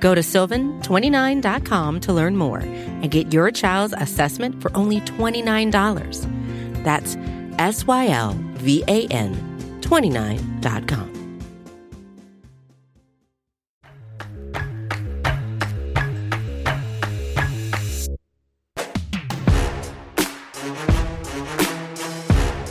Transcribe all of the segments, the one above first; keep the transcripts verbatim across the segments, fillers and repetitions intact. Go to sylvan twenty-nine dot com to learn more and get your child's assessment for only twenty-nine dollars. That's S Y L V A N twenty-nine dot com.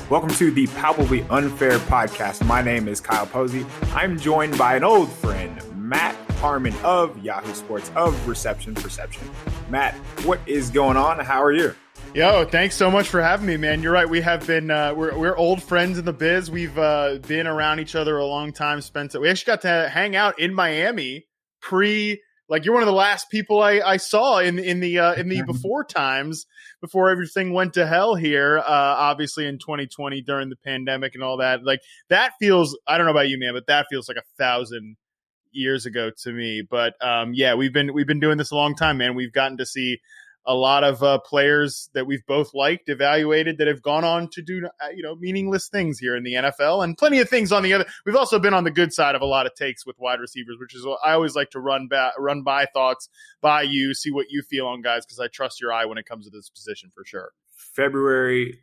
Welcome to the Palpably Unfair Podcast. My name is Kyle Posey. I'm joined by an old friend, Matt Harmon of Yahoo Sports of Reception Perception. Matt, what is going on? How are you? Yo, thanks so much for having me, man. You're right. We have been uh, we're we're old friends in the biz. We've uh, been around each other a long time. Spent we actually got to hang out in Miami pre. Like, you're one of the last people I, I saw in in the uh, in the before times, before everything went to hell here. Uh, obviously, in twenty twenty during the pandemic and all that, like that feels. I don't know about you, man, but that feels like a thousand years ago to me. But um, yeah, we've been we've been doing this a long time, man. We've gotten to see a lot of uh, players that we've both liked, evaluated, that have gone on to do, you know, meaningless things here in the N F L, and plenty of things on the other. We've also been on the good side of a lot of takes with wide receivers, which is what I always like to run back, run by thoughts by you, see what you feel on guys, because I trust your eye when it comes to this position for sure. February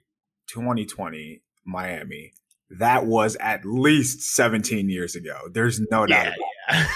twenty twenty, Miami. That was at least seventeen years ago. There's no doubt yeah, about it. Yeah.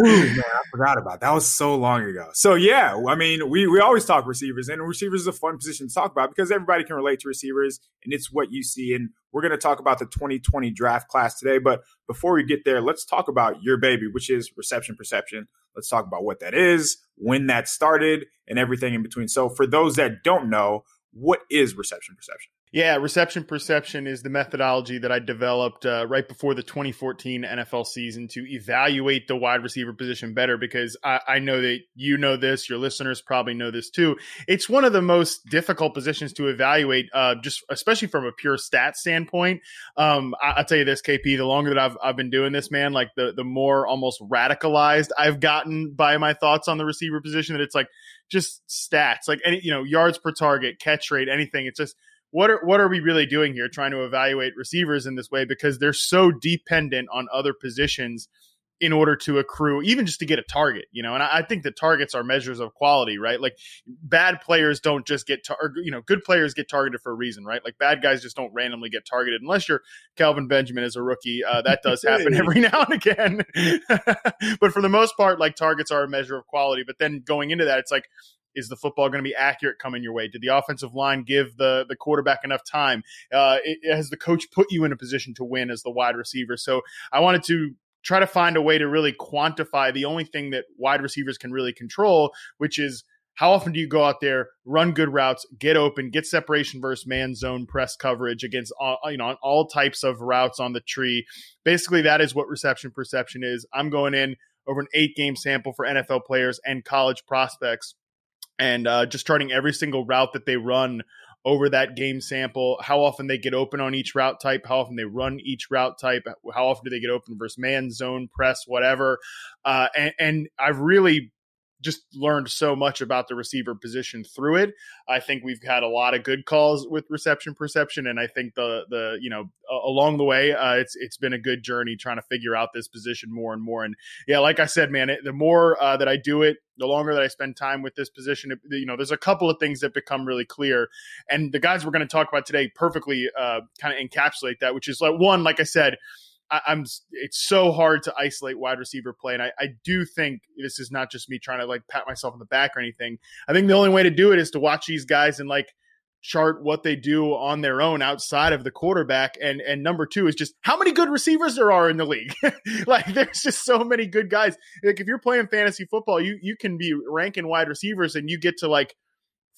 Ooh, man, I forgot about that. That was so long ago. So, yeah, I mean, we, we always talk receivers, and receivers is a fun position to talk about because everybody can relate to receivers, and it's what you see. And we're going to talk about the twenty twenty draft class today. But before we get there, let's talk about your baby, which is Reception Perception. Let's talk about what that is, when that started, and everything in between. So for those that don't know, what is Reception Perception? Yeah, Reception Perception is the methodology that I developed uh, right before the twenty fourteen N F L season to evaluate the wide receiver position better, because I, I know that you know this, your listeners probably know this too. It's one of the most difficult positions to evaluate, uh, just especially from a pure stat standpoint. Um, I, I'll tell you this, K P, the longer that I've I've been doing this, man, like the the more almost radicalized I've gotten by my thoughts on the receiver position, that it's like just stats, like any, you know, yards per target, catch rate, anything. It's just, What are what are we really doing here, trying to evaluate receivers in this way, because they're so dependent on other positions in order to accrue, even just to get a target, you know? And I, I think that targets are measures of quality, right? Like bad players don't just get, tar- or, you know, good players get targeted for a reason, right? Like bad guys just don't randomly get targeted unless you're Kelvin Benjamin as a rookie. Uh, that does happen every now and again. But for the most part, like targets are a measure of quality. But then going into that, it's like, is the football going to be accurate coming your way? Did the offensive line give the, the quarterback enough time? Uh, it, has the coach put you in a position to win as the wide receiver? So I wanted to try to find a way to really quantify the only thing that wide receivers can really control, which is how often do you go out there, run good routes, get open, get separation versus man zone press coverage against all, you know, on all types of routes on the tree. Basically, that is what Reception Perception is. I'm going in over an eight-game sample for N F L players and college prospects, and uh, just charting every single route that they run over that game sample, how often they get open on each route type, how often they run each route type, how often do they get open versus man, zone, press, whatever. Uh, and, and I've really just learned so much about the receiver position through it. I think we've had a lot of good calls with Reception Perception, and I think the the you know along the way uh, it's it's been a good journey trying to figure out this position more and more. And yeah, like I said, man, it, the more uh, that I do it, the longer that I spend time with this position, it, you know, there's a couple of things that become really clear, and the guys we're going to talk about today perfectly uh, kind of encapsulate that. Which is like one, like I said, I'm. It's so hard to isolate wide receiver play, and I, I do think this is not just me trying to like pat myself on the back or anything. I think the only way to do it is to watch these guys and like chart what they do on their own outside of the quarterback. And and number two is just how many good receivers there are in the league. Like there's just so many good guys. Like if you're playing fantasy football, you you can be ranking wide receivers, and you get to like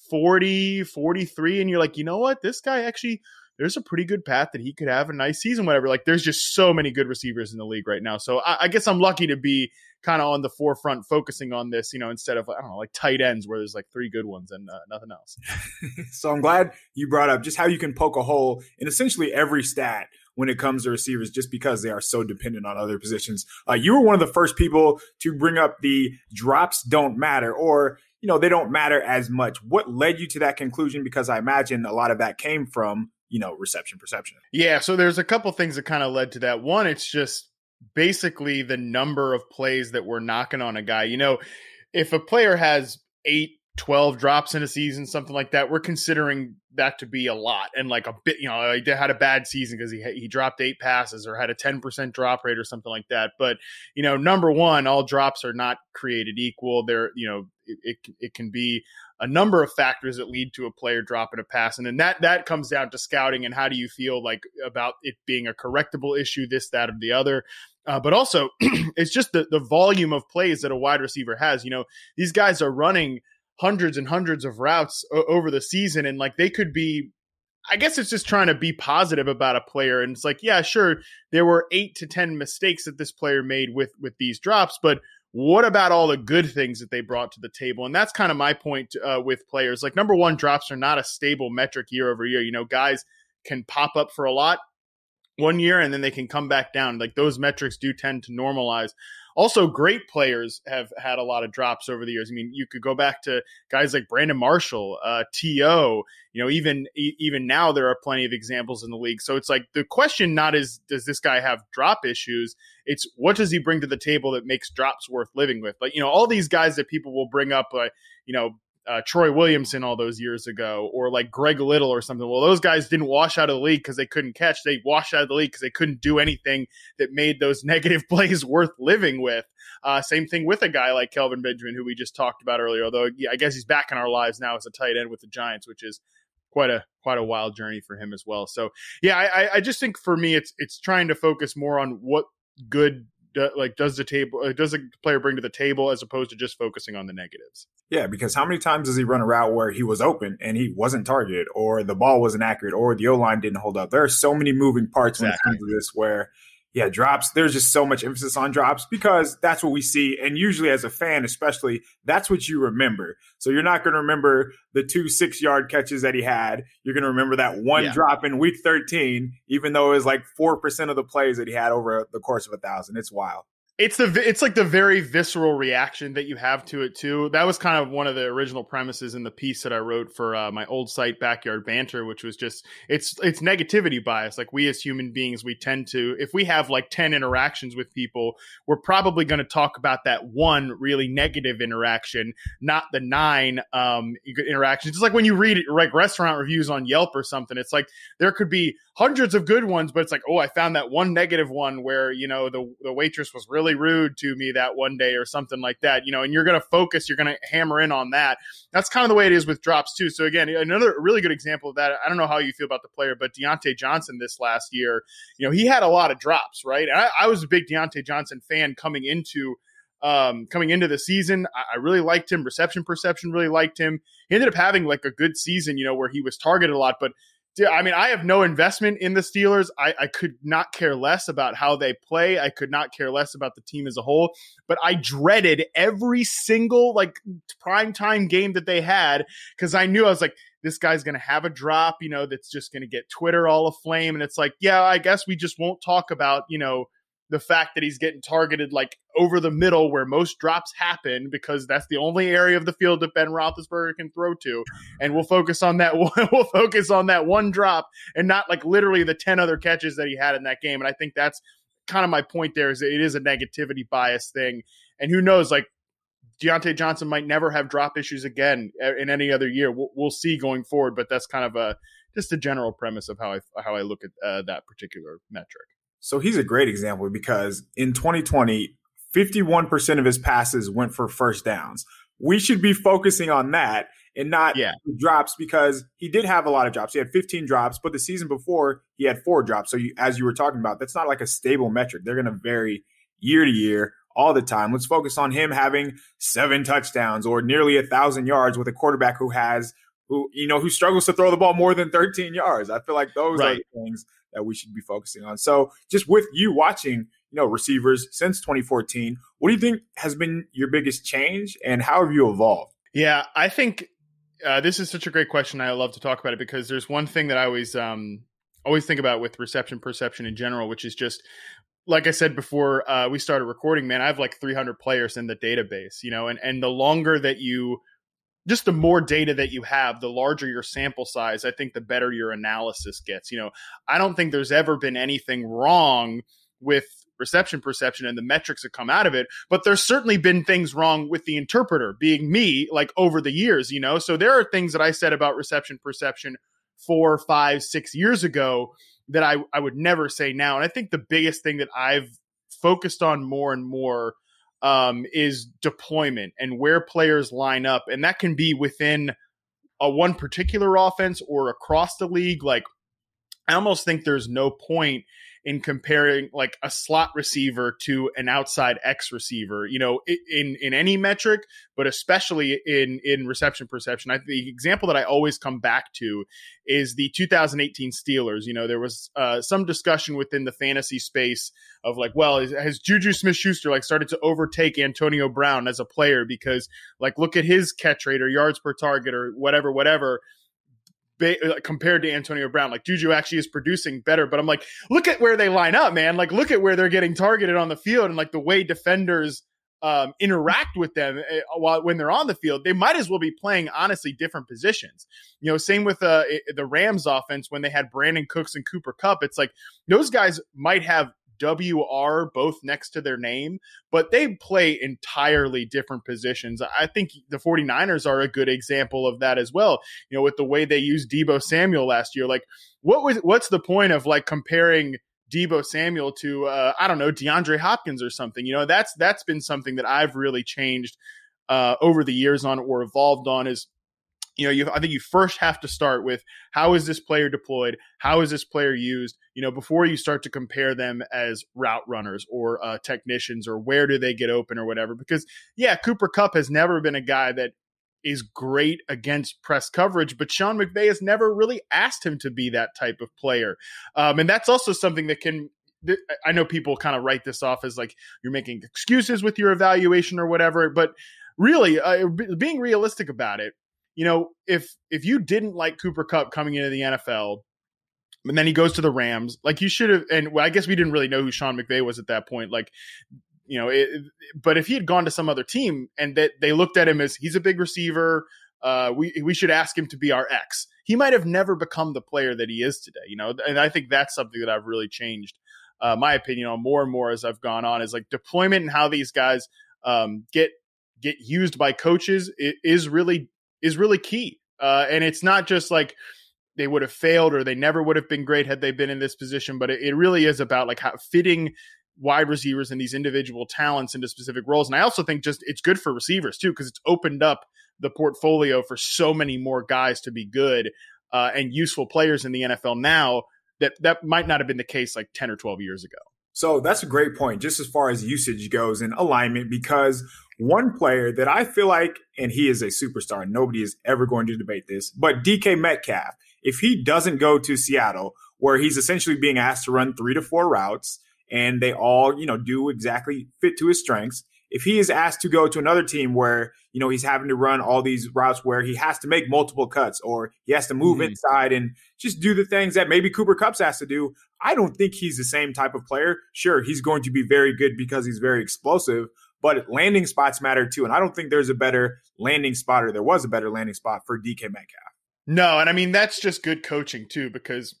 forty, forty-three, and you're like, you know what, this guy actually, there's a pretty good path that he could have a nice season, whatever. Like, there's just so many good receivers in the league right now. So I, I guess I'm lucky to be kind of on the forefront focusing on this, you know, instead of, I don't know, like tight ends where there's like three good ones and uh, nothing else. So I'm glad you brought up just how you can poke a hole in essentially every stat when it comes to receivers, just because they are so dependent on other positions. Uh, you were one of the first people to bring up the drops don't matter, or, you know, they don't matter as much. What led you to that conclusion? Because I imagine a lot of that came from, you know, reception perception. Yeah. So there's a couple things that kind of led to that. One, it's just basically the number of plays that we're knocking on a guy. You know, if a player has eight, twelve drops in a season, something like that, we're considering that to be a lot. And like a bit, you know, he had a bad season because he he dropped eight passes or had a ten percent drop rate or something like that. But, you know, number one, all drops are not created equal. They're, you know, it it, it can be a number of factors that lead to a player dropping a pass. And then that, that comes down to scouting and how do you feel like about it being a correctable issue, this, that, or the other. Uh, but also it's just the, the volume of plays that a wide receiver has. You know, these guys are running hundreds and hundreds of routes o- over the season. And like, they could be, I guess it's just trying to be positive about a player. And it's like, yeah, sure, there were eight to ten mistakes that this player made with, with these drops, but what about all the good things that they brought to the table? And that's kind of my point uh, with players. Like, number one, drops are not a stable metric year over year. You know, guys can pop up for a lot one year and then they can come back down. Like, those metrics do tend to normalize. Also, great players have had a lot of drops over the years. I mean, you could go back to guys like Brandon Marshall, uh, T O, you know, even even now there are plenty of examples in the league. So it's like the question not is, does this guy have drop issues? It's what does he bring to the table that makes drops worth living with? But, you know, all these guys that people will bring up, uh, you know, Uh, Troy Williamson all those years ago, or like Greg Little or something. Well, those guys didn't wash out of the league because they couldn't catch. They washed out of the league because they couldn't do anything that made those negative plays worth living with. Uh, same thing with a guy like Kelvin Benjamin, who we just talked about earlier, although yeah, I guess he's back in our lives now as a tight end with the Giants, which is quite a quite a wild journey for him as well. So yeah, I, I just think for me, it's it's trying to focus more on what good like does the table does the player bring to the table as opposed to just focusing on the negatives. Yeah, because how many times does he run a route where he was open and he wasn't targeted, or the ball wasn't accurate, or the O-line didn't hold up? There are so many moving parts when exactly. It comes to this where, yeah, drops, there's just so much emphasis on drops because that's what we see. And usually as a fan, especially, that's what you remember. So you're not going to remember the two six-yard catches that he had. You're going to remember that one yeah. drop in week thirteen, even though it was like four percent of the plays that he had over the course of a thousand. It's wild. It's the it's like the very visceral reaction that you have to it, too. That was kind of one of the original premises in the piece that I wrote for uh, my old site, Backyard Banter, which was just it's it's negativity bias. Like, we as human beings, we tend to, if we have like ten interactions with people, we're probably going to talk about that one really negative interaction, not the nine um, interactions. It's like when you read like restaurant reviews on Yelp or something, it's like there could be hundreds of good ones, but it's like, oh, I found that one negative one where, you know, the, the waitress was really rude to me that one day or something like that, you know, and you're going to focus, you're going to hammer in on that. That's kind of the way it is with drops too. So again, another really good example of that. I don't know how you feel about the player, but Diontae Johnson this last year, you know, he had a lot of drops, right? And I, I was a big Diontae Johnson fan coming into um, coming into the season. I, I really liked him. Reception Perception really liked him. He ended up having like a good season, you know, where he was targeted a lot, but I mean, I have no investment in the Steelers. I, I could not care less about how they play. I could not care less about the team as a whole. But I dreaded every single like primetime game that they had because I knew I was like, this guy's going to have a drop, you know, that's just going to get Twitter all aflame. And it's like, yeah, I guess we just won't talk about, you know, the fact that he's getting targeted like over the middle where most drops happen because that's the only area of the field that Ben Roethlisberger can throw to. And we'll focus on that one, we'll focus on that one drop and not like literally the ten other catches that he had in that game. And I think that's kind of my point there is it is a negativity bias thing. And who knows, like Diontae Johnson might never have drop issues again in any other year. We'll, we'll see going forward, but that's kind of a, just a general premise of how I, how I look at uh, that particular metric. So he's a great example because in twenty twenty, fifty-one percent of his passes went for first downs. We should be focusing on that and not yeah. drops because he did have a lot of drops. He had fifteen drops, but the season before he had four drops. So you, as you were talking about, that's not like a stable metric. They're going to vary year to year all the time. Let's focus on him having seven touchdowns or nearly a thousand yards with a quarterback who has who you know who struggles to throw the ball more than thirteen yards. I feel like those right. are the things that we should be focusing on. So just with you watching, you know, receivers since twenty fourteen. What do you think has been your biggest change, and how have you evolved? Yeah, I think uh, this is such a great question. I love to talk about it because there's one thing that I always um, always think about with reception perception in general, which is just, like I said before uh, we started recording, man, I have like three hundred players in the database, you know, and, and the longer that you, just the more data that you have, the larger your sample size, I think the better your analysis gets. You know, I don't think there's ever been anything wrong with reception perception and the metrics that come out of it, but there's certainly been things wrong with the interpreter being me, like over the years, you know? So there are things that I said about reception perception four, five, six years ago that I, I would never say now. And I think the biggest thing that I've focused on more and more um, is deployment and where players line up. And that can be within a one particular offense or across the league. Like, I almost think there's no point in comparing like a slot receiver to an outside X receiver, you know, in, in any metric, but especially in, in reception perception. I, the example that I always come back to is the two thousand eighteen Steelers. You know, there was uh, some discussion within the fantasy space of like, well, is, has Juju Smith-Schuster like started to overtake Antonio Brown as a player because like, look at his catch rate or yards per target or whatever, whatever. Ba- compared to Antonio Brown, like Juju actually is producing better, but I'm like, look at where they line up, man. Like, look at where they're getting targeted on the field and like the way defenders um, interact with them while when they're on the field. They might as well be playing, honestly, different positions. You know, same with uh, the Rams offense when they had Brandon Cooks and Cooper Kupp. It's like those guys might have W R both next to their name, but they play entirely different positions. I think the 49ers are a good example of that as well. You know, with the way they used Deebo Samuel last year, like what was, what's the point of like comparing Deebo Samuel to, uh, I don't know, DeAndre Hopkins or something, you know, that's, that's been something that I've really changed uh, over the years on or evolved on is, you know, you, I think you first have to start with how is this player deployed? How is this player used? You know, before you start to compare them as route runners or uh, technicians or where do they get open or whatever. Because, yeah, Cooper Kupp has never been a guy that is great against press coverage, but Sean McVay has never really asked him to be that type of player. Um, and that's also something that can – I know people kind of write this off as like you're making excuses with your evaluation or whatever, but really uh, being realistic about it, you know, if if you didn't like Cooper Kupp coming into the N F L and then he goes to the Rams, like you should have. And well, I guess we didn't really know who Sean McVay was at that point. Like, you know, it, but if he had gone to some other team and that they looked at him as he's a big receiver, uh, we, we should ask him to be our X. He might have never become the player that he is today, you know, and I think that's something that I've really changed uh, my opinion on more and more as I've gone on is like deployment and how these guys um, get get used by coaches is really is really key. Uh, and it's not just like they would have failed or they never would have been great had they been in this position, but it, it really is about like how fitting wide receivers and these individual talents into specific roles. And I also think just it's good for receivers too, because it's opened up the portfolio for so many more guys to be good uh, and useful players in the N F L now that that might not have been the case like ten or twelve years ago. So that's a great point, just as far as usage goes and alignment, because one player that I feel like, and he is a superstar, and nobody is ever going to debate this, but D K Metcalf, if he doesn't go to Seattle, where he's essentially being asked to run three to four routes, and they all, you know, do exactly fit to his strengths, if he is asked to go to another team where, you know, he's having to run all these routes where he has to make multiple cuts or he has to move mm-hmm. inside and just do the things that maybe Cooper Kupp's has to do, I don't think he's the same type of player. Sure, he's going to be very good because he's very explosive, but landing spots matter too. And I don't think there's a better landing spot or there was a better landing spot for D K Metcalf. No, and I mean, that's just good coaching too, because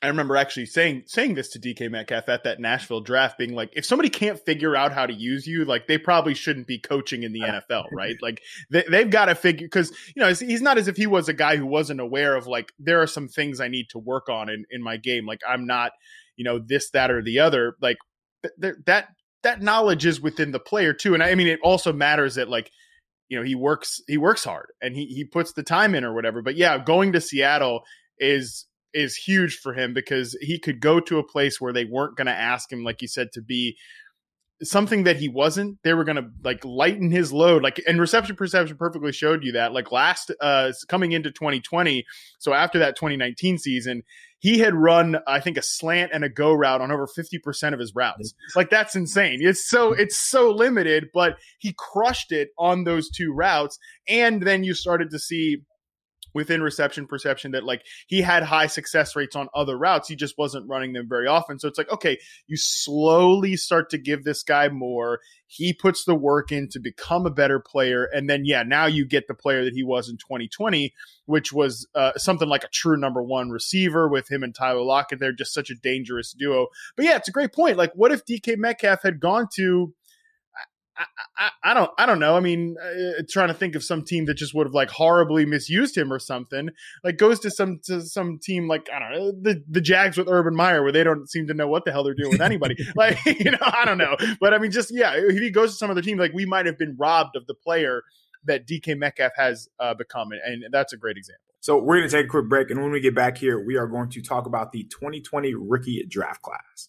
I remember actually saying saying this to D K Metcalf at that Nashville draft, being like, if somebody can't figure out how to use you, like they probably shouldn't be coaching in the N F L, right? Like they, they've got to figure, because, you know, he's not as if he was a guy who wasn't aware of like, there are some things I need to work on in, in my game. Like I'm not, you know, this, that, or the other. Like th- that that knowledge is within the player too. And I, I mean, it also matters that like, you know, he works, he works hard and he he puts the time in or whatever. But yeah, going to Seattle is, is huge for him because he could go to a place where they weren't going to ask him, like you said, to be something that he wasn't. They were going to like lighten his load, like, and Reception Perception perfectly showed you that, like, last uh coming into twenty twenty. So after that twenty nineteen season, he had run, I think, a slant and a go route on over fifty percent of his routes. Like, that's insane. It's so, it's so limited, but he crushed it on those two routes. And then you started to see within Reception Perception that, like, he had high success rates on other routes. He just wasn't running them very often. So it's like, okay, you slowly start to give this guy more. He puts the work in to become a better player. And then, yeah, now you get the player that he was in twenty twenty, which was uh, something like a true number one receiver with him and Tyler Lockett. They're just such a dangerous duo. But yeah, it's a great point. Like, what if D K Metcalf had gone to, I, I, I don't, I don't know. I mean, uh, trying to think of some team that just would have like horribly misused him or something. Like, goes to some to some team like, I don't know, the the Jags with Urban Meyer, where they don't seem to know what the hell they're doing with anybody. Like, you know, I don't know. But I mean, just yeah, if he goes to some other team, like, we might have been robbed of the player that D K Metcalf has uh, become, and that's a great example. So we're going to take a quick break, and when we get back here, we are going to talk about the twenty twenty rookie draft class.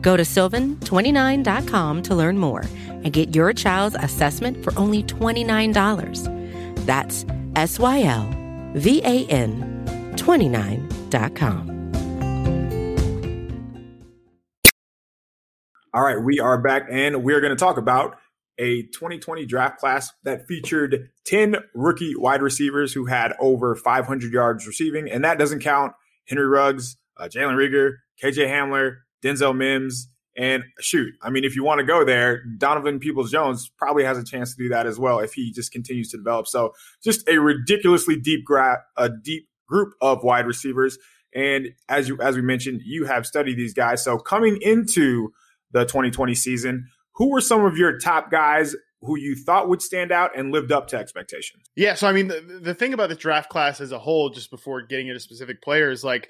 Go to sylvan twenty-nine dot com to learn more and get your child's assessment for only twenty-nine dollars. That's S Y L V A N twenty-nine dot com. All right, we are back, and we're going to talk about a twenty twenty draft class that featured ten rookie wide receivers who had over five hundred yards receiving, and that doesn't count Henry Ruggs, uh, Jaylen Reagor, K J Hamler, Denzel Mims, and shoot, I mean, if you want to go there, Donovan Peoples-Jones probably has a chance to do that as well if he just continues to develop. So just a ridiculously deep gra- a deep group of wide receivers. And as you as we mentioned, you have studied these guys. So coming into the twenty twenty season, who were some of your top guys who you thought would stand out and lived up to expectations? Yeah, so I mean, the, the thing about the draft class as a whole, just before getting into specific players, like,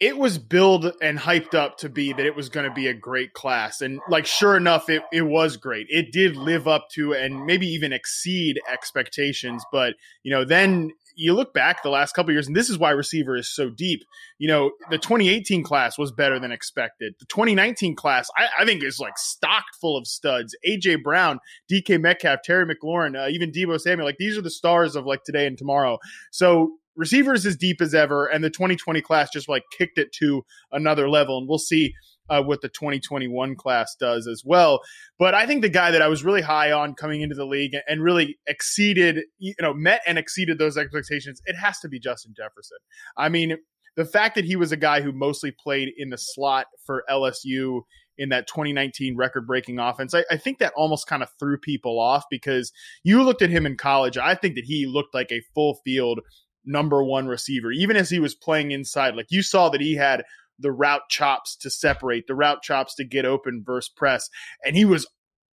it was billed and hyped up to be that it was going to be a great class. And like, sure enough, it, it was great. It did live up to and maybe even exceed expectations. But, you know, then you look back the last couple of years, and this is why receiver is so deep. You know, the twenty eighteen class was better than expected. The twenty nineteen class, I, I think, is like stocked full of studs. A J Brown, D K Metcalf, Terry McLaurin, uh, even Deebo Samuel. Like, these are the stars of like today and tomorrow. So receivers as deep as ever, and the twenty twenty class just like kicked it to another level, and we'll see uh, what the twenty twenty-one class does as well. But I think the guy that I was really high on coming into the league and really exceeded, you know, met and exceeded those expectations, it has to be Justin Jefferson. I mean, the fact that he was a guy who mostly played in the slot for L S U in that twenty nineteen record-breaking offense, I, I think that almost kind of threw people off, because you looked at him in college, I think that he looked like a full-field number one receiver, even as he was playing inside. Like, you saw that he had the route chops to separate, the route chops to get open versus press. And he was,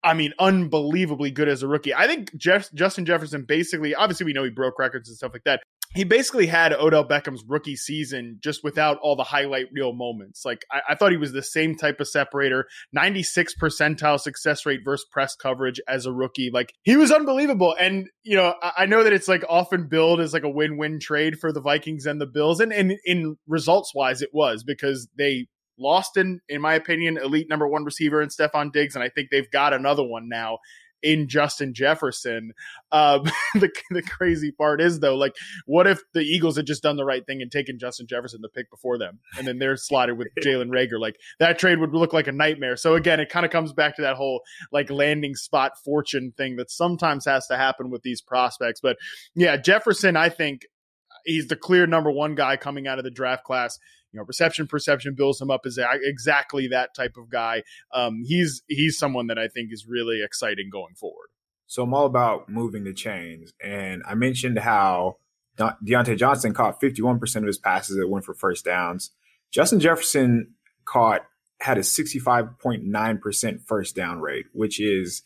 I mean, unbelievably good as a rookie. I think Jeff, Justin Jefferson basically, obviously we know he broke records and stuff like that. He basically had Odell Beckham's rookie season, just without all the highlight reel moments. Like, I, I thought he was the same type of separator, ninety-six percentile success rate versus press coverage as a rookie. Like, he was unbelievable. And, you know, I, I know that it's like often billed as like a win-win trade for the Vikings and the Bills. And, and in results wise, it was, because they lost in, in my opinion, elite number one receiver in Stephon Diggs. And I think they've got another one now in Justin Jefferson. Uh, the the crazy part is, though, like, what if the Eagles had just done the right thing and taken Justin Jefferson the pick before them, and then they're slotted with Jaylen Reagor? Like, that trade would look like a nightmare. So again, it kind of comes back to that whole like landing spot fortune thing that sometimes has to happen with these prospects. But yeah, Jefferson, I think he's the clear number one guy coming out of the draft class. You know, reception perception builds him up as exactly that type of guy. Um, he's he's someone that I think is really exciting going forward. So I'm all about moving the chains. And I mentioned how De- Diontae Johnson caught fifty-one percent of his passes that went for first downs. Justin Jefferson caught had a sixty-five point nine percent first down rate, which is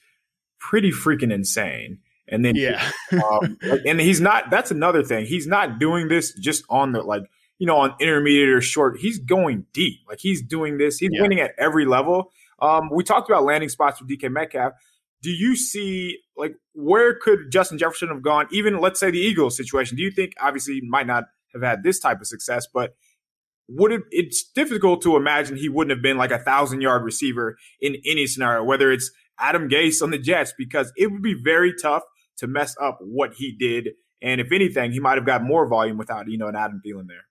pretty freaking insane. And then yeah, he, um, and he's not. That's another thing. He's not doing this just on the like. You know, on intermediate or short, he's going deep. Like, he's doing this. He's yeah. winning at every level. Um, we talked about landing spots with D K Metcalf. Do you see, like, where could Justin Jefferson have gone? Even, let's say, the Eagles situation. Do you think, obviously, he might not have had this type of success, but would it, it's difficult to imagine he wouldn't have been, like, a thousand-yard receiver in any scenario, whether it's Adam Gase on the Jets, because it would be very tough to mess up what he did. And if anything, he might have got more volume without, you know, an Adam Thielen there.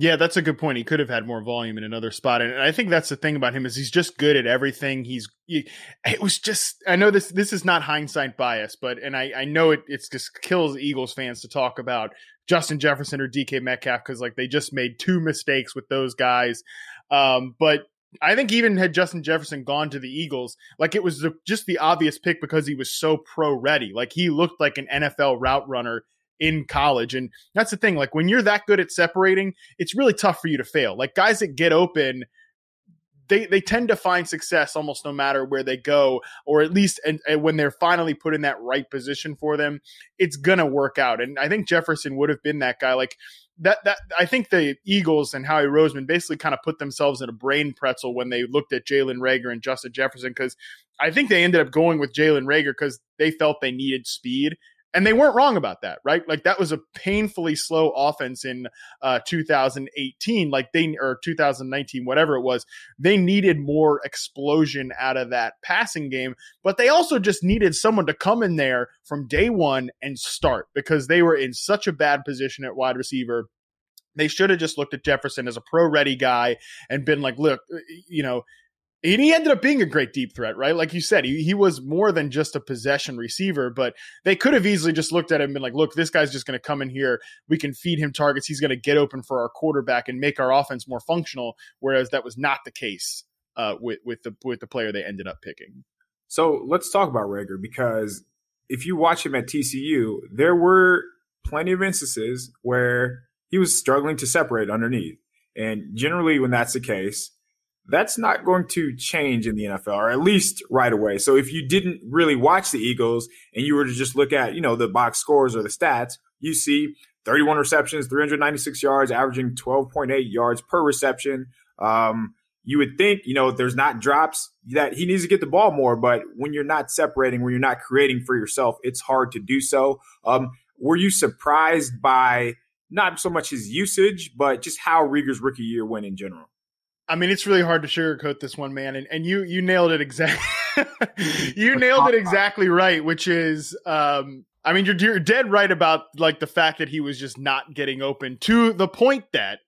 Yeah, that's a good point. He could have had more volume in another spot. And I think that's the thing about him is he's just good at everything. He's he, it was just I know this this is not hindsight bias, but and I, I know it it's just kills Eagles fans to talk about Justin Jefferson or D K Metcalf because like they just made two mistakes with those guys. Um, but I think even had Justin Jefferson gone to the Eagles, like it was the, just the obvious pick because he was so pro ready. Like he looked like an N F L route runner in college. And that's the thing. Like when you're that good at separating, it's really tough for you to fail. Like guys that get open, they they tend to find success almost no matter where they go, or at least and, and when they're finally put in that right position for them, it's going to work out. And I think Jefferson would have been that guy. Like that, that I think the Eagles and Howie Roseman basically kind of put themselves in a brain pretzel when they looked at Jaylen Reagor and Justin Jefferson, because I think they ended up going with Jaylen Reagor because they felt they needed speed. And they weren't wrong about that, right? Like that was a painfully slow offense in uh, two thousand eighteen, like they or two thousand nineteen, whatever it was. They needed more explosion out of that passing game, but they also just needed someone to come in there from day one and start because they were in such a bad position at wide receiver. They should have just looked at Jefferson as a pro-ready guy and been like, look, you know, and he ended up being a great deep threat, right? Like you said, he, he was more than just a possession receiver, but they could have easily just looked at him and been like, look, this guy's just going to come in here. We can feed him targets. He's going to get open for our quarterback and make our offense more functional, whereas that was not the case uh, with, with, the, with the player they ended up picking. So let's talk about Reagor, because if you watch him at T C U, there were plenty of instances where he was struggling to separate underneath. And generally when that's the case, that's not going to change in the N F L, or at least right away. So if you didn't really watch the Eagles and you were to just look at, you know, the box scores or the stats, you see thirty-one receptions, three hundred ninety-six yards, averaging twelve point eight yards per reception. Um, you would think, you know, there's not drops that he needs to get the ball more, but when you're not separating, when you're not creating for yourself, it's hard to do so. Um, were you surprised by not so much his usage, but just how Reagor's rookie year went in general? I mean, it's really hard to sugarcoat this one, man. And and you you nailed it exactly. you nailed it exactly right, which is, um, I mean, you're, you're dead right about like the fact that he was just not getting open to the point that,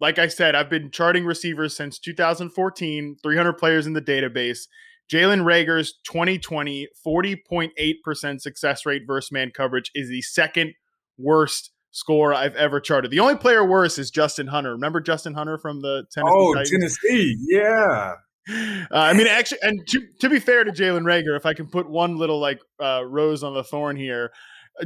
like I said, I've been charting receivers since two thousand fourteen, three hundred players in the database. Jaylen Reagor's twenty twenty forty point eight percent success rate versus man coverage is the second worst score I've ever charted. The only player worse is Justin Hunter. Remember Justin Hunter from the Tennessee Oh, Titans? Tennessee. Yeah. Uh, I mean, actually, and to, to be fair to Jaylen Reagor, if I can put one little like uh, rose on the thorn here,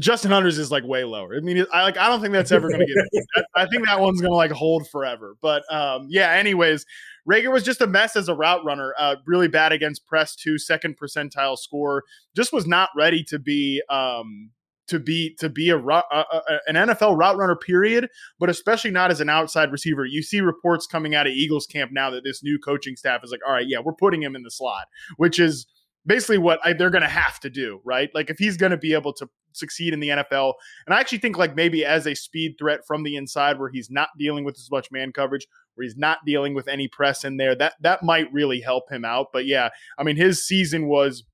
Justin Hunter's is like way lower. I mean, I like I don't think that's ever going to get. that, I think that one's going to like hold forever. But um, yeah, anyways, Reagor was just a mess as a route runner. Uh, really bad against press too. Second percentile score. Just was not ready to be. Um, to be to be a, a, a an N F L route runner, period, but especially not as an outside receiver. You see reports coming out of Eagles camp now that this new coaching staff is like, all right, yeah, we're putting him in the slot, which is basically what I, they're going to have to do, right? Like if he's going to be able to succeed in the N F L, and I actually think like maybe as a speed threat from the inside where he's not dealing with as much man coverage, where he's not dealing with any press in there, that that might really help him out. But yeah, I mean, his season was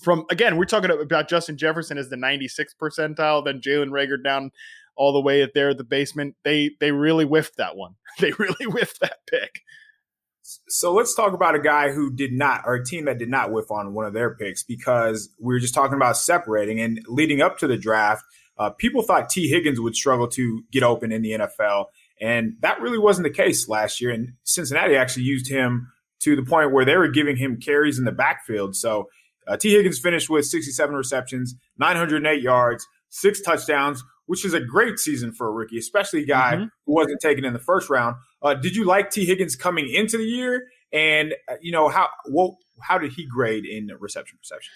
from, again, we're talking about Justin Jefferson as the ninety-sixth percentile, then Jaylen Reagor down all the way there at the basement. They they really whiffed that one. They really whiffed that pick. So let's talk about a guy who did not, or a team that did not whiff on one of their picks, because we were just talking about separating. And leading up to the draft, uh, people thought Tee Higgins would struggle to get open in the N F L. And that really wasn't the case last year. And Cincinnati actually used him to the point where they were giving him carries in the backfield. So uh, Tee Higgins finished with sixty-seven receptions, nine hundred eight yards, six touchdowns, which is a great season for a rookie, especially a guy mm-hmm. who wasn't taken in the first round. Uh, did you like Tee Higgins coming into the year? And, uh, you know, how what, how did he grade in reception perception?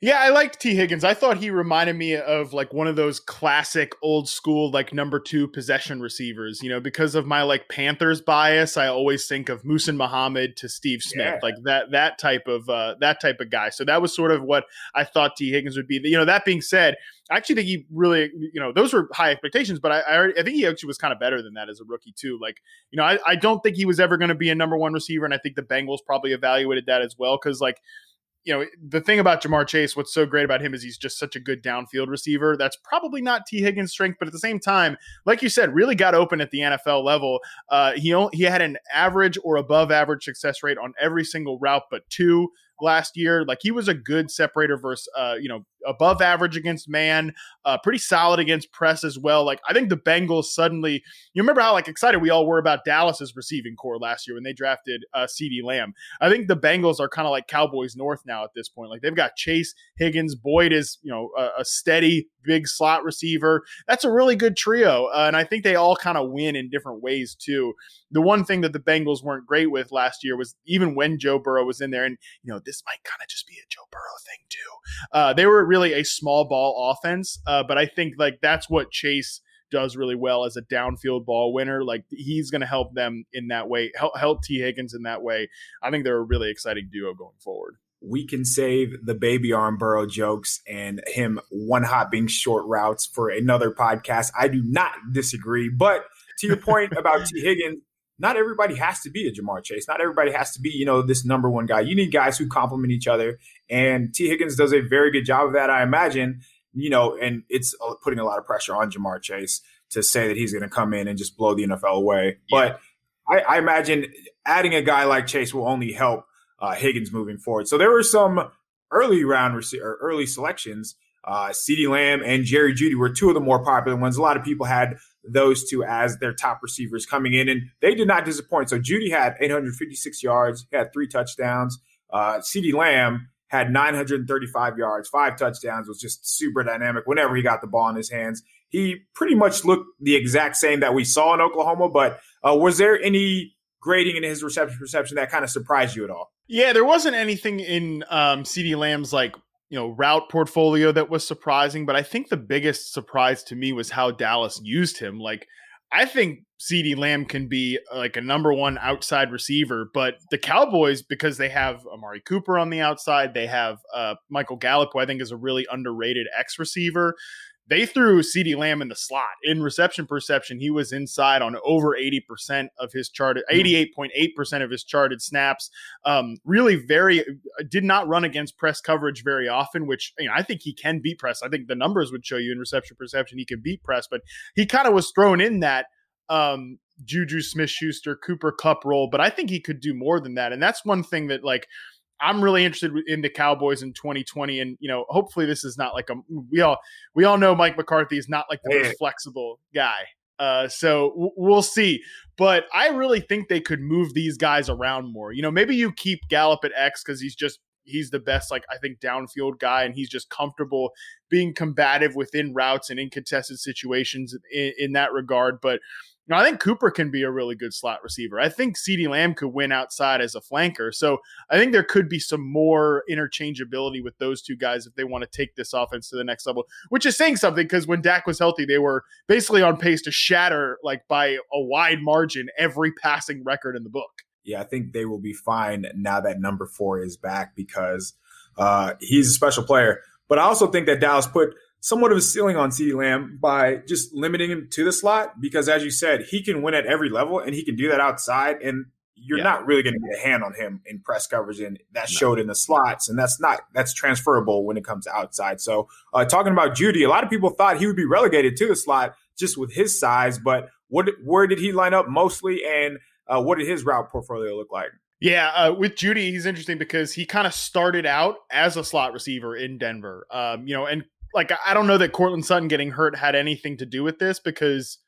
Yeah, I liked Tee Higgins. I thought he reminded me of like one of those classic old school, like number two possession receivers, you know, because of my like Panthers bias. I always think of Muhsin Muhammad to Steve Smith, yeah. like that, that type of, uh, that type of guy. So that was sort of what I thought Tee Higgins would be. You know, that being said, I actually think he really, you know, those were high expectations, but I I, already, I think he actually was kind of better than that as a rookie too. Like, you know, I, I don't think he was ever going to be a number one receiver. And I think the Bengals probably evaluated that as well. Cause like, you know, the thing about Ja'Marr Chase, what's so great about him is he's just such a good downfield receiver. That's probably not Tee Higgins' strength, but at the same time, like you said, really got open at the N F L level. Uh, he only, he had an average or above average success rate on every single route but two last year. Like he was a good separator versus, uh, you know, above average against man, uh, pretty solid against press as well. Like I think the Bengals suddenly, you remember how like excited we all were about Dallas's receiving core last year when they drafted uh, CeeDee Lamb. I think the Bengals are kind of like Cowboys North now at this point. Like they've got Chase, Higgins, Boyd is, you know, a, a steady big slot receiver. That's a really good trio. Uh, and I think they all kind of win in different ways too. The one thing that the Bengals weren't great with last year was even when Joe Burrow was in there, and you know, this might kind of just be a Joe Burrow thing too. Uh, they were really a small ball offense, uh, but I think like that's what Chase does really well as a downfield ball winner. Like he's going to help them in that way, help, help Tee Higgins in that way. I think they're a really exciting duo going forward. We can save the baby arm Burrow jokes and him one-hopping short routes for another podcast. I do not disagree, but to your point about Tee Higgins, not everybody has to be a Ja'Marr Chase. Not everybody has to be, you know, this number one guy. You need guys who complement each other. And Tee Higgins does a very good job of that, I imagine, you know, and it's putting a lot of pressure on Ja'Marr Chase to say that he's going to come in and just blow the N F L away. Yeah. But I, I imagine adding a guy like Chase will only help uh, Higgins moving forward. So there were some early round rec- or early selections. Uh, CeeDee Lamb and Jerry Jeudy were two of the more popular ones. A lot of people had those two as their top receivers coming in, and they did not disappoint. So Jeudy had eight hundred fifty-six yards, had three touchdowns. Uh, CeeDee Lamb had nine hundred thirty-five yards, five touchdowns, was just super dynamic whenever he got the ball in his hands. He pretty much looked the exact same that we saw in Oklahoma, but uh, was there any grading in his reception perception that kind of surprised you at all? Yeah, there wasn't anything in um, CeeDee Lamb's like, you know, route portfolio that was surprising, but I think the biggest surprise to me was how Dallas used him. Like, I think CeeDee Lamb can be like a number one outside receiver, but the Cowboys, because they have Amari Cooper on the outside, they have uh, Michael Gallup, who I think is a really underrated X receiver. They threw CeeDee Lamb in the slot. In reception perception, he was inside on over eighty percent of his charted, eighty-eight point eight percent of his charted snaps. Um, really very, did not run against press coverage very often, which, you know, I think he can beat press. I think the numbers would show you in reception perception he can beat press, but he kind of was thrown in that um, Juju Smith-Schuster, Cooper Kupp role, but I think he could do more than that. And that's one thing that, like, I'm really interested in the Cowboys in twenty twenty. And, you know, hopefully this is not like a, we all, we all know Mike McCarthy is not like the most flexible guy. Uh, so w- we'll see, but I really think they could move these guys around more. You know, maybe you keep Gallup at X cause he's just, he's the best, like I think downfield guy, and he's just comfortable being combative within routes and in contested situations in, in that regard. But now, I think Cooper can be a really good slot receiver. I think CeeDee Lamb could win outside as a flanker. So I think there could be some more interchangeability with those two guys if they want to take this offense to the next level, which is saying something because when Dak was healthy, they were basically on pace to shatter, like by a wide margin, every passing record in the book. Yeah, I think they will be fine now that number four is back because uh, he's a special player. But I also think that Dallas put somewhat of a ceiling on CeeDee Lamb by just limiting him to the slot because, as you said, he can win at every level and he can do that outside. And you're yeah. not really going to get a hand on him in press coverage, and that showed in the slots, and that's not that's transferable when it comes to outside. So uh, talking about Jeudy, a lot of people thought he would be relegated to the slot just with his size, but what where did he line up mostly, and uh, what did his route portfolio look like? Yeah, uh, with Jeudy, he's interesting because he kind of started out as a slot receiver in Denver, um, you know, and like I don't know that Courtland Sutton getting hurt had anything to do with this because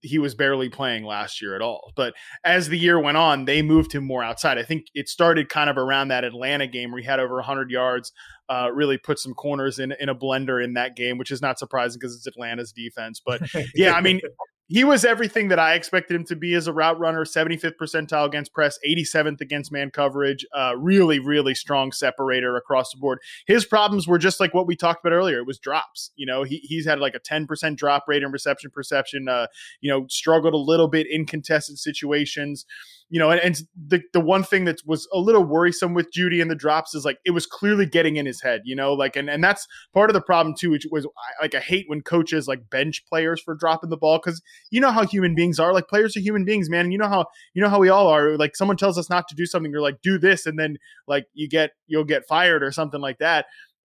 he was barely playing last year at all. But as the year went on, they moved him more outside. I think it started kind of around that Atlanta game where he had over one hundred yards, uh, really put some corners in, in a blender in that game, which is not surprising because it's Atlanta's defense. But yeah, I mean, he was everything that I expected him to be as a route runner, seventy-fifth percentile against press, eighty-seventh against man coverage, uh, really, really strong separator across the board. His problems were just like what we talked about earlier. It was drops. You know, he he's had like a ten percent drop rate in reception perception, uh, you know, struggled a little bit in contested situations. You know, and, and the the one thing that was a little worrisome with Jeudy and the drops is like it was clearly getting in his head, you know, like and, and that's part of the problem, too, which was like I hate when coaches like bench players for dropping the ball because, you know, how human beings are like players are human beings, man. And you know how you know how we all are. Like someone tells us not to do something. You're like, do this. And then like you get you'll get fired or something like that.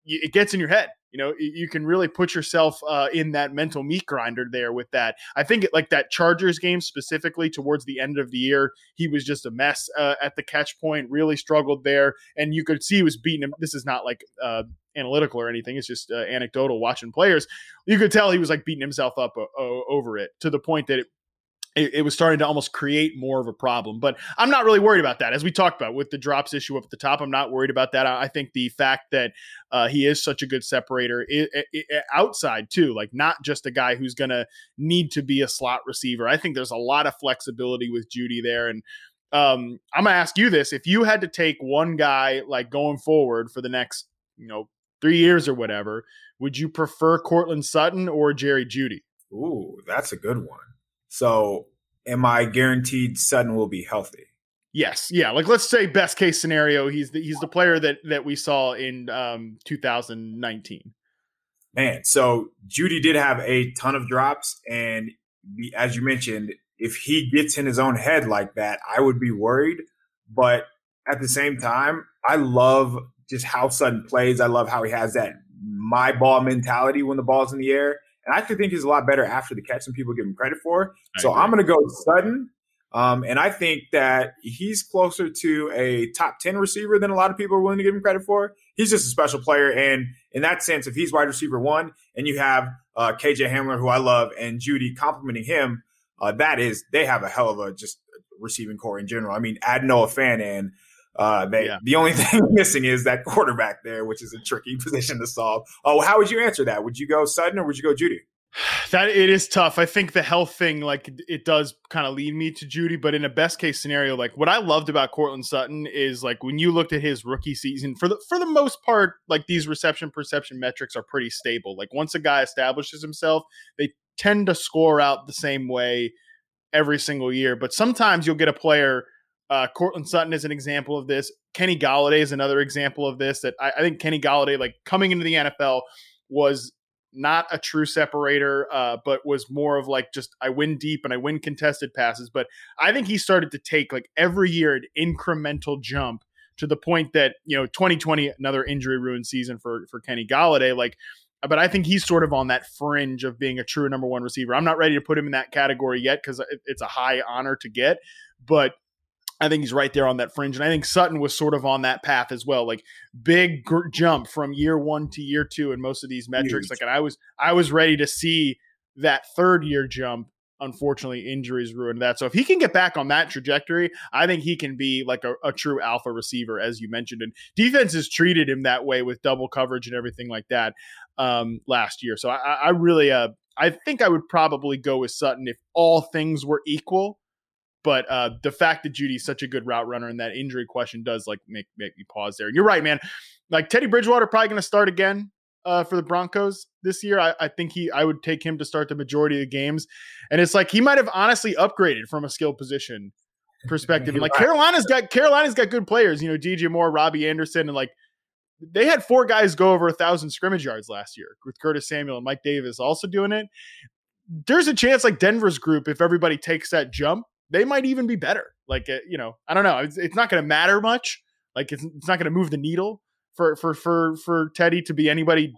It gets in your head. You know, you can really put yourself uh, in that mental meat grinder there with that. I think it, like that Chargers game specifically towards the end of the year, he was just a mess uh, at the catch point, really struggled there. And you could see he was beating him. This is not like uh, analytical or anything. It's just uh, anecdotal watching players. You could tell he was like beating himself up o- o- over it to the point that it, It, it was starting to almost create more of a problem. But I'm not really worried about that. As we talked about with the drops issue up at the top, I'm not worried about that. I, I think the fact that uh, he is such a good separator it, it, it, outside too, like not just a guy who's going to need to be a slot receiver. I think there's a lot of flexibility with Jeudy there. And um, I'm going to ask you this. If you had to take one guy like going forward for the next, you know, three years or whatever, would you prefer Courtland Sutton or Jerry Jeudy? Ooh, that's a good one. So am I guaranteed Sutton will be healthy? Yes. Yeah. Like let's say best case scenario, he's the, he's the player that, that we saw in um, two thousand nineteen. Man. So Jeudy did have a ton of drops. And as you mentioned, if he gets in his own head like that, I would be worried. But at the same time, I love just how Sutton plays. I love how he has that my ball mentality when the ball's in the air. And I actually think he's a lot better after the catch than people give him credit for. I so agree. I'm going to go Sutton. Um, and I think that he's closer to a top ten receiver than a lot of people are willing to give him credit for. He's just a special player. And in that sense, if he's wide receiver one and you have uh, K J Hamler, who I love, and Jeudy complimenting him, uh, that is, they have a hell of a just receiving core in general. I mean, add Noah Fan in. Uh, they, yeah. The only thing missing is that quarterback there, which is a tricky position to solve. Oh, how would you answer that? Would you go Sutton or would you go Jeudy? That it is tough. I think the health thing, like it does kind of lead me to Jeudy, but in a best case scenario, like what I loved about Courtland Sutton is like when you looked at his rookie season for the, for the most part, like these reception perception metrics are pretty stable. Like once a guy establishes himself, they tend to score out the same way every single year. But sometimes you'll get a player. Uh, Courtland Sutton is an example of this. Kenny Golladay is another example of this. That I, I think Kenny Golladay, like coming into the N F L, was not a true separator, uh, but was more of like just I win deep and I win contested passes. But I think he started to take like every year an incremental jump to the point that, you know, twenty twenty, another injury ruined season for for Kenny Golladay. Like, but I think he's sort of on that fringe of being a true number one receiver. I'm not ready to put him in that category yet because it, it's a high honor to get, but I think he's right there on that fringe. And I think Sutton was sort of on that path as well. Like big gr- jump from year one to year two in most of these metrics. Huge. Like, and I was, I was ready to see that third year jump. Unfortunately, injuries ruined that. So if he can get back on that trajectory, I think he can be like a, a true alpha receiver, as you mentioned. And defenses treated him that way with double coverage and everything like that um, last year. So I, I really, uh, I think I would probably go with Sutton if all things were equal. But uh, the fact that Jeudy's such a good route runner and that injury question does like make make me pause there. And you're right, man. Like Teddy Bridgewater probably going to start again uh, for the Broncos this year. I, I think he I would take him to start the majority of the games. And it's like he might have honestly upgraded from a skill position perspective. And like Carolina's got Carolina's got good players. You know, D J Moore, Robbie Anderson, and like they had four guys go over a thousand scrimmage yards last year with Curtis Samuel and Mike Davis also doing it. There's a chance like Denver's group, if everybody takes that jump, they might even be better. Like, you know, I don't know. It's, it's not going to matter much. Like, it's, it's not going to move the needle for, for, for, for Teddy to be anybody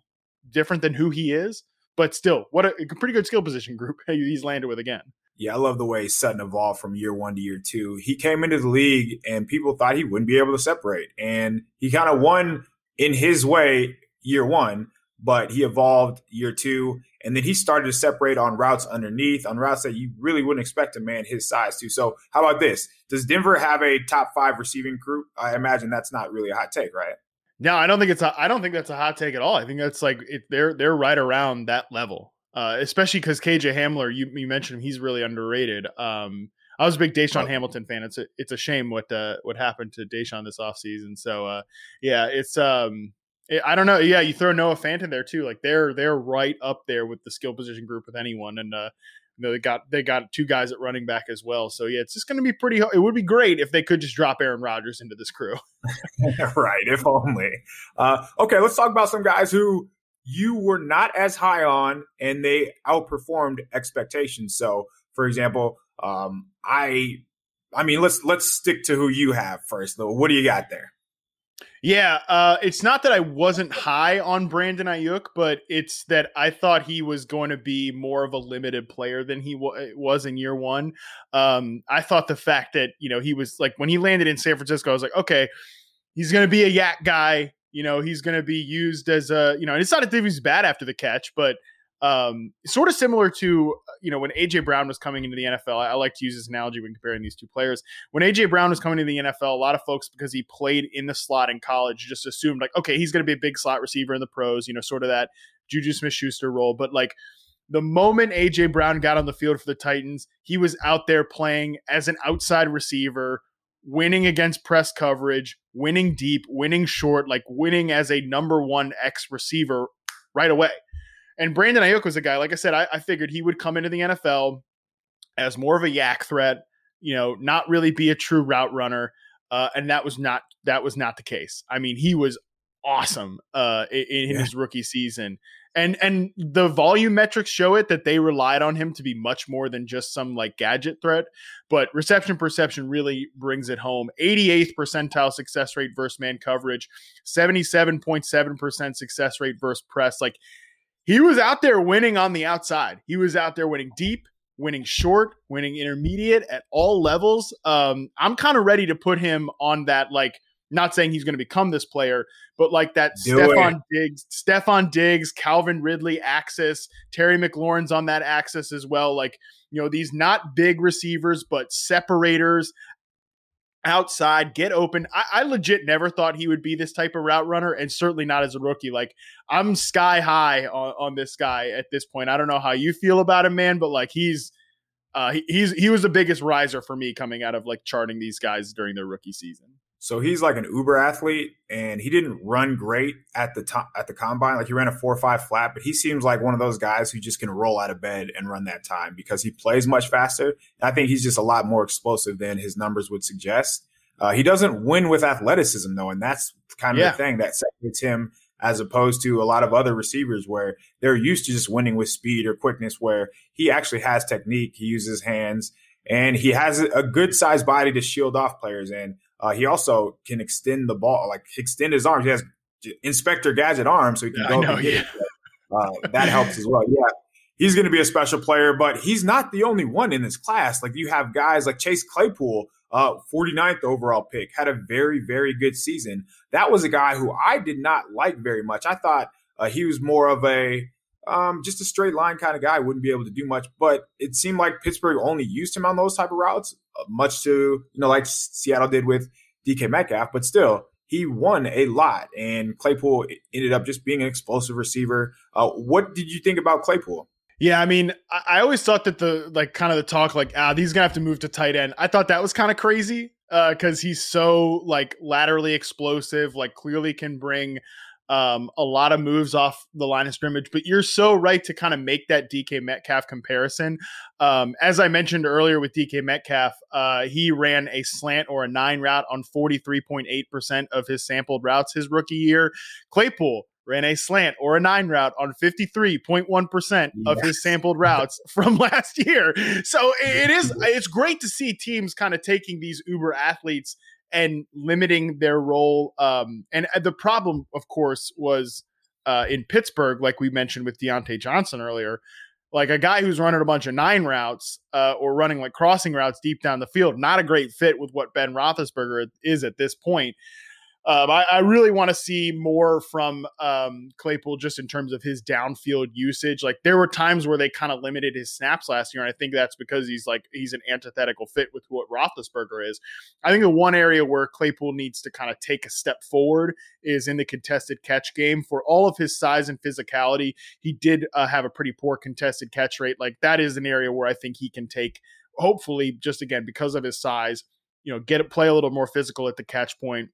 different than who he is. But still, what a, a pretty good skill position group he's landed with again. Yeah, I love the way Sutton evolved from year one to year two. He came into the league and people thought he wouldn't be able to separate. And he kind of won in his way year one, but he evolved year two. And then he started to separate on routes underneath, on routes that you really wouldn't expect a man his size to. So how about this? Does Denver have a top five receiving group? I imagine that's not really a hot take, right? No, I don't think it's a, I don't think that's a hot take at all. I think that's like it, they're they're right around that level, uh, especially because K J Hamler, you, you mentioned him, he's really underrated. Um, I was a big Deshaun oh. Hamilton fan. It's a, it's a shame what uh, what happened to Deshaun this offseason. So uh, yeah, it's um, it, I don't know. Yeah, you throw Noah Fant in there too. Like they're they're right up there with the skill position group with anyone, and uh, you know, they got they got two guys at running back as well. So yeah, it's just going to be pretty. It would be great if they could just drop Aaron Rodgers into this crew. Right, if only. Uh, okay, let's talk about some guys who you were not as high on, and they outperformed expectations. So, for example, um, I, I mean, let's let's stick to who you have first. Though, what do you got there? Yeah, uh, it's not that I wasn't high on Brandon Ayuk, but it's that I thought he was going to be more of a limited player than he w- was in year one. Um, I thought the fact that, you know, he was like when he landed in San Francisco, I was like, okay, he's going to be a yak guy. You know, he's going to be used as a, you know, and it's not as if he's bad after the catch, but um, sort of similar to, you know, when A J Brown was coming into the N F L, I, I like to use this analogy when comparing these two players. When A J Brown was coming to the N F L, a lot of folks, because he played in the slot in college, just assumed like, okay, he's going to be a big slot receiver in the pros, you know, sort of that Juju Smith-Schuster role. But like the moment A J Brown got on the field for the Titans, he was out there playing as an outside receiver, winning against press coverage, winning deep, winning short, like winning as a number one X receiver right away. And Brandon Ayuk was a guy, like I said, I, I figured he would come into the N F L as more of a yak threat, you know, not really be a true route runner. Uh, and that was not, that was not the case. I mean, he was awesome uh, in, in yeah. his rookie season. And and the volume metrics show it that they relied on him to be much more than just some like gadget threat. But reception perception really brings it home. eighty-eighth percentile success rate versus man coverage, seventy-seven point seven percent success rate versus press. Like he was out there winning on the outside. He was out there winning deep, winning short, winning intermediate at all levels. Um, I'm kind of ready to put him on that like, not saying he's going to become this player, but like that Stephon Diggs, Stephon Diggs, Calvin Ridley axis, Terry McLaurin's on that axis as well. Like, you know, these not big receivers, but separators outside, get open. I, I legit never thought he would be this type of route runner, and certainly not as a rookie. Like I'm sky high on, on this guy at this point. I don't know how you feel about him, man, but like he's, uh, he, he's, he was the biggest riser for me coming out of like charting these guys during their rookie season. So he's like an uber athlete, and he didn't run great at the top, at the combine. Like he ran a four or five flat, but he seems like one of those guys who just can roll out of bed and run that time because he plays much faster. And I think he's just a lot more explosive than his numbers would suggest. Uh, he doesn't win with athleticism though. And that's kind of yeah. the thing that separates him as opposed to a lot of other receivers where they're used to just winning with speed or quickness, where he actually has technique. He uses hands and he has a good sized body to shield off players. And, Uh, he also can extend the ball, like extend his arms. He has Inspector Gadget arms, so he can yeah, go know, and get yeah. it. Uh, that helps as well. Yeah, he's going to be a special player, but he's not the only one in this class. Like you have guys like Chase Claypool, uh, forty-ninth overall pick, had a very, very good season. That was a guy who I did not like very much. I thought uh, he was more of a um, just a straight line kind of guy, wouldn't be able to do much. But it seemed like Pittsburgh only used him on those type of routes. Much to, you know, like Seattle did with D K Metcalf, but still, he won a lot. And Claypool ended up just being an explosive receiver. Uh, what did you think about Claypool? Yeah, I mean, I always thought that the, like, kind of the talk, like, ah, he's going to have to move to tight end. I thought that was kind of crazy because uh, he's so, like, laterally explosive, like, clearly can bring um, a lot of moves off the line of scrimmage. But you're so right to kind of make that D K Metcalf comparison. Um, as I mentioned earlier with D K Metcalf, uh, he ran a slant or a nine route on forty-three point eight percent of his sampled routes his rookie year. Claypool ran a slant or a nine route on fifty-three point one percent of his sampled routes from last year. So it is, it's great to see teams kind of taking these uber athletes and limiting their role. Um, and the problem, of course, was uh, in Pittsburgh, like we mentioned with Diontae Johnson earlier, like a guy who's running a bunch of nine routes uh, or running like crossing routes deep down the field, not a great fit with what Ben Roethlisberger is at this point. Um, I, I really want to see more from um, Claypool just in terms of his downfield usage. Like there were times where they kind of limited his snaps last year, and I think that's because he's like he's an antithetical fit with what Roethlisberger is. I think the one area where Claypool needs to kind of take a step forward is in the contested catch game. For all of his size and physicality, he did uh, have a pretty poor contested catch rate. Like that is an area where I think he can take, hopefully, just again because of his size, you know, get a play a little more physical at the catch point.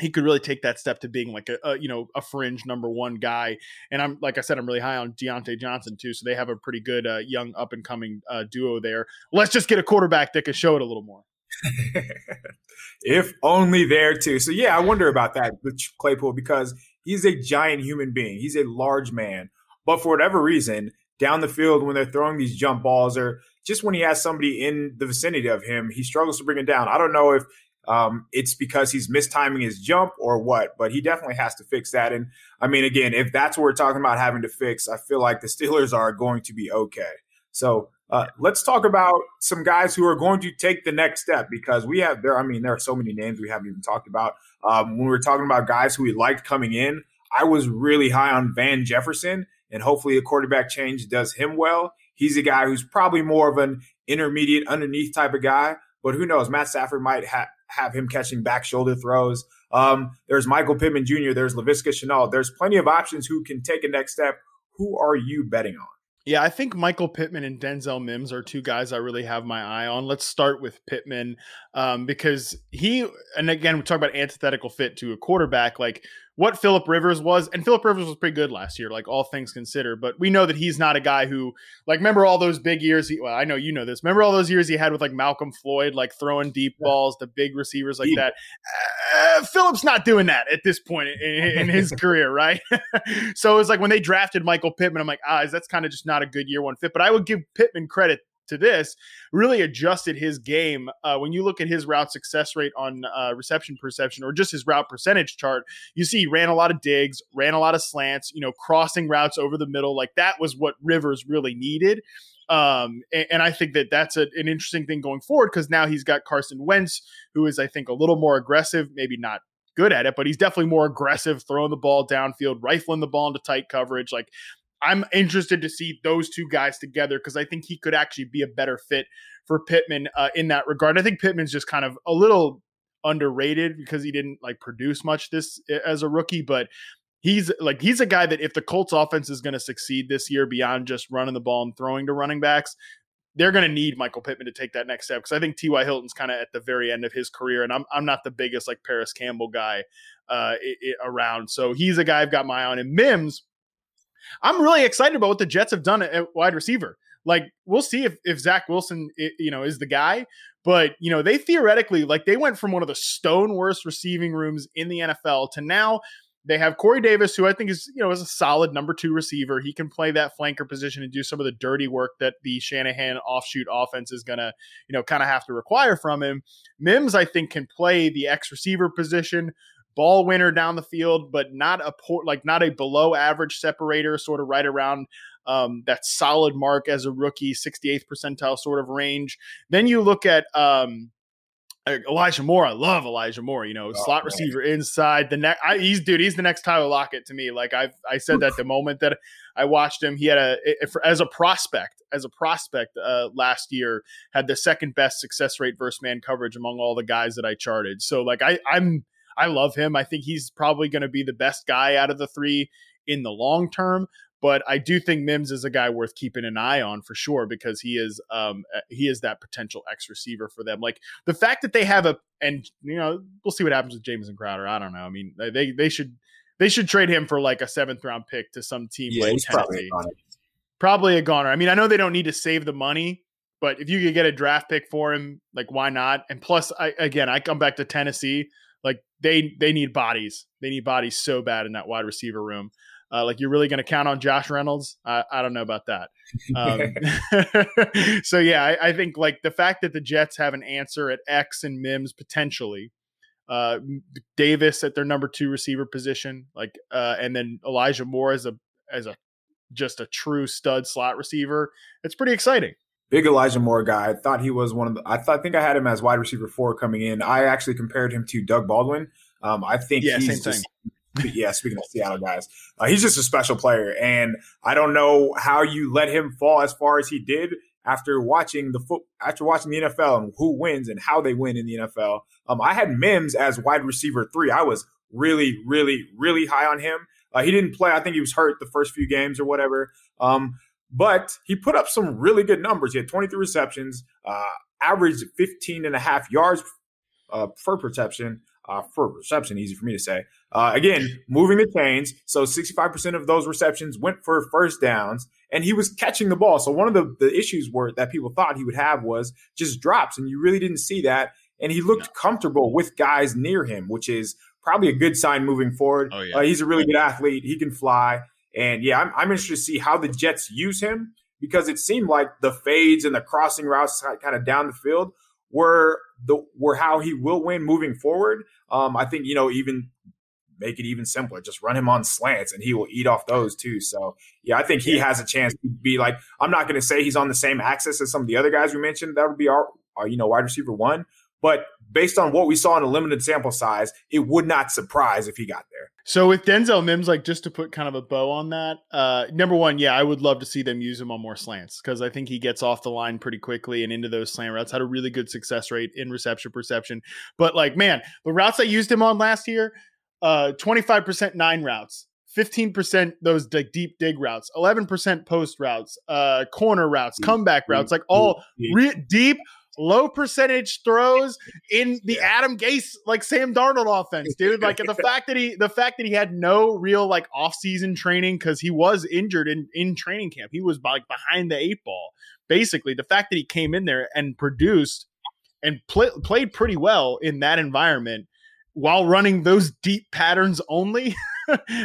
He could really take that step to being like a, a, you know, a fringe number one guy. And I'm, like I said, I'm really high on Diontae Johnson too. So they have a pretty good uh, young up and coming uh, duo there. Let's just get a quarterback that can show it a little more. If only there too. So yeah, I wonder about that with Claypool because he's a giant human being. He's a large man, but for whatever reason down the field when they're throwing these jump balls or just when he has somebody in the vicinity of him, he struggles to bring it down. I don't know if, Um, it's because he's mistiming his jump or what, but he definitely has to fix that. And I mean, again, if that's what we're talking about having to fix, I feel like the Steelers are going to be okay. So uh, let's talk about some guys who are going to take the next step because we have there. I mean, there are so many names we haven't even talked about. Um, when we were talking about guys who we liked coming in, I was really high on Van Jefferson, and hopefully a quarterback change does him well. He's a guy who's probably more of an intermediate underneath type of guy, but who knows? Matt Stafford might have. have him catching back shoulder throws. Um, there's Michael Pittman Junior There's Laviska Shenault. There's plenty of options who can take a next step. Who are you betting on? Yeah, I think Michael Pittman and Denzel Mims are two guys I really have my eye on. Let's start with Pittman um, because he, and again, we talk about antithetical fit to a quarterback, like what Phillip Rivers was, and Phillip Rivers was pretty good last year, like all things considered, but we know that he's not a guy who, like, remember all those big years, he, well, I know you know this, remember all those years he had with like Malcolm Floyd, like throwing deep balls, the big receivers like yeah. that. Uh, Phillip's not doing that at this point in, in his career, right? So it's like when they drafted Michael Pittman, I'm like, ah, that's kind of just not a good year one fit, but I would give Pittman credit to this, really adjusted his game. Uh, when you look at his route success rate on uh, reception perception or just his route percentage chart, you see he ran a lot of digs, ran a lot of slants, you know, crossing routes over the middle. Like that was what Rivers really needed. Um, and, and I think that that's a, an interesting thing going forward because now he's got Carson Wentz, who is, I think, a little more aggressive, maybe not good at it, but he's definitely more aggressive, throwing the ball downfield, rifling the ball into tight coverage. Like, I'm interested to see those two guys together because I think he could actually be a better fit for Pittman uh, in that regard. I think Pittman's just kind of a little underrated because he didn't like produce much this as a rookie, but he's like, he's a guy that if the Colts offense is going to succeed this year beyond just running the ball and throwing to running backs, they're going to need Michael Pittman to take that next step. Cause I think T Y Hilton's kind of at the very end of his career. And I'm, I'm not the biggest like Paris Campbell guy uh, it, it, around. So he's a guy I've got my eye on. And Mims, I'm really excited about what the Jets have done at wide receiver. Like, we'll see if, if Zach Wilson, you know, is the guy. But, you know, they theoretically, like, they went from one of the stone worst receiving rooms in the N F L to now they have Corey Davis, who I think is, you know, is a solid number two receiver. He can play that flanker position and do some of the dirty work that the Shanahan offshoot offense is going to, you know, kind of have to require from him. Mims, I think, can play the X receiver position, ball winner down the field, but not a poor, like not a below average separator, sort of right around um, that solid mark as a rookie, sixty-eighth percentile sort of range. Then you look at um, Elijah Moore. I love Elijah Moore, you know, oh, slot man. receiver inside the next. He's dude, he's the next Tyler Lockett to me. Like I I said that the moment that I watched him, he had a, as a prospect, as a prospect uh, last year, had the second best success rate versus man coverage among all the guys that I charted. So like I I'm, I love him. I think he's probably going to be the best guy out of the three in the long term. But I do think Mims is a guy worth keeping an eye on for sure because he is um, he is that potential X receiver for them. Like the fact that they have a and, you know, we'll see what happens with Jamison Crowder. I don't know. I mean, they they should they should trade him for like a seventh round pick to some team. Yeah, like he's probably, a probably a goner. I mean, I know they don't need to save the money. But if you could get a draft pick for him, like why not? And plus, I, again, I come back to Tennessee. Like they they need bodies. They need bodies so bad in that wide receiver room. Uh, like, you're really going to count on Josh Reynolds? I, I don't know about that. Um, so, yeah, I, I think, like, the fact that the Jets have an answer at X and Mims potentially, uh, Davis at their number two receiver position, like, uh, and then Elijah Moore as a as a just a true stud slot receiver, it's pretty exciting. Big Elijah Moore guy. I thought he was one of the – I thought, I think I had him as wide receiver four coming in. I actually compared him to Doug Baldwin. Um, I think yeah, he's just – yeah, speaking of Seattle guys, uh, he's just a special player, and I don't know how you let him fall as far as he did after watching the foot, after watching the N F L and who wins and how they win in the N F L. Um, I had Mims as wide receiver three. I was really, really, really high on him. Uh, he didn't play. I think he was hurt the first few games or whatever. Um, but he put up some really good numbers. He had twenty-three receptions, uh, averaged fifteen and a half yards uh, per reception. Uh, for reception, easy for me to say. Uh, again, moving the chains. So sixty-five percent of those receptions went for first downs, and he was catching the ball. So one of the, the issues were that people thought he would have was just drops, and you really didn't see that. And he looked comfortable with guys near him, which is probably a good sign moving forward. Oh, yeah. uh, he's a really good athlete. He can fly. And, yeah, I'm, I'm interested to see how the Jets use him, because it seemed like the fades and the crossing routes kind of down the field were the were how he will win moving forward. Um, I think, you know, even make it even simpler. Just run him on slants, and he will eat off those too. So, yeah, I think he has a chance to be like – I'm not going to say he's on the same axis as some of the other guys we mentioned. That would be our, our, you know, wide receiver one. But based on what we saw in a limited sample size, it would not surprise if he got there. So with Denzel Mims, like, just to put kind of a bow on that, uh, number one, yeah, I would love to see them use him on more slants, because I think he gets off the line pretty quickly and into those slant routes. Had a really good success rate in reception perception. But, like, man, the routes I used him on last year, uh, twenty-five percent nine routes, fifteen percent those d- deep dig routes, eleven percent post routes, uh, corner routes, comeback routes, like all re- deep low percentage throws in the Adam Gase, like Sam Darnold offense, dude. Like the fact that he, the fact that he had no real like offseason training, because he was injured in, in training camp. He was like behind the eight ball. Basically, the fact that he came in there and produced and play, played pretty well in that environment while running those deep patterns only,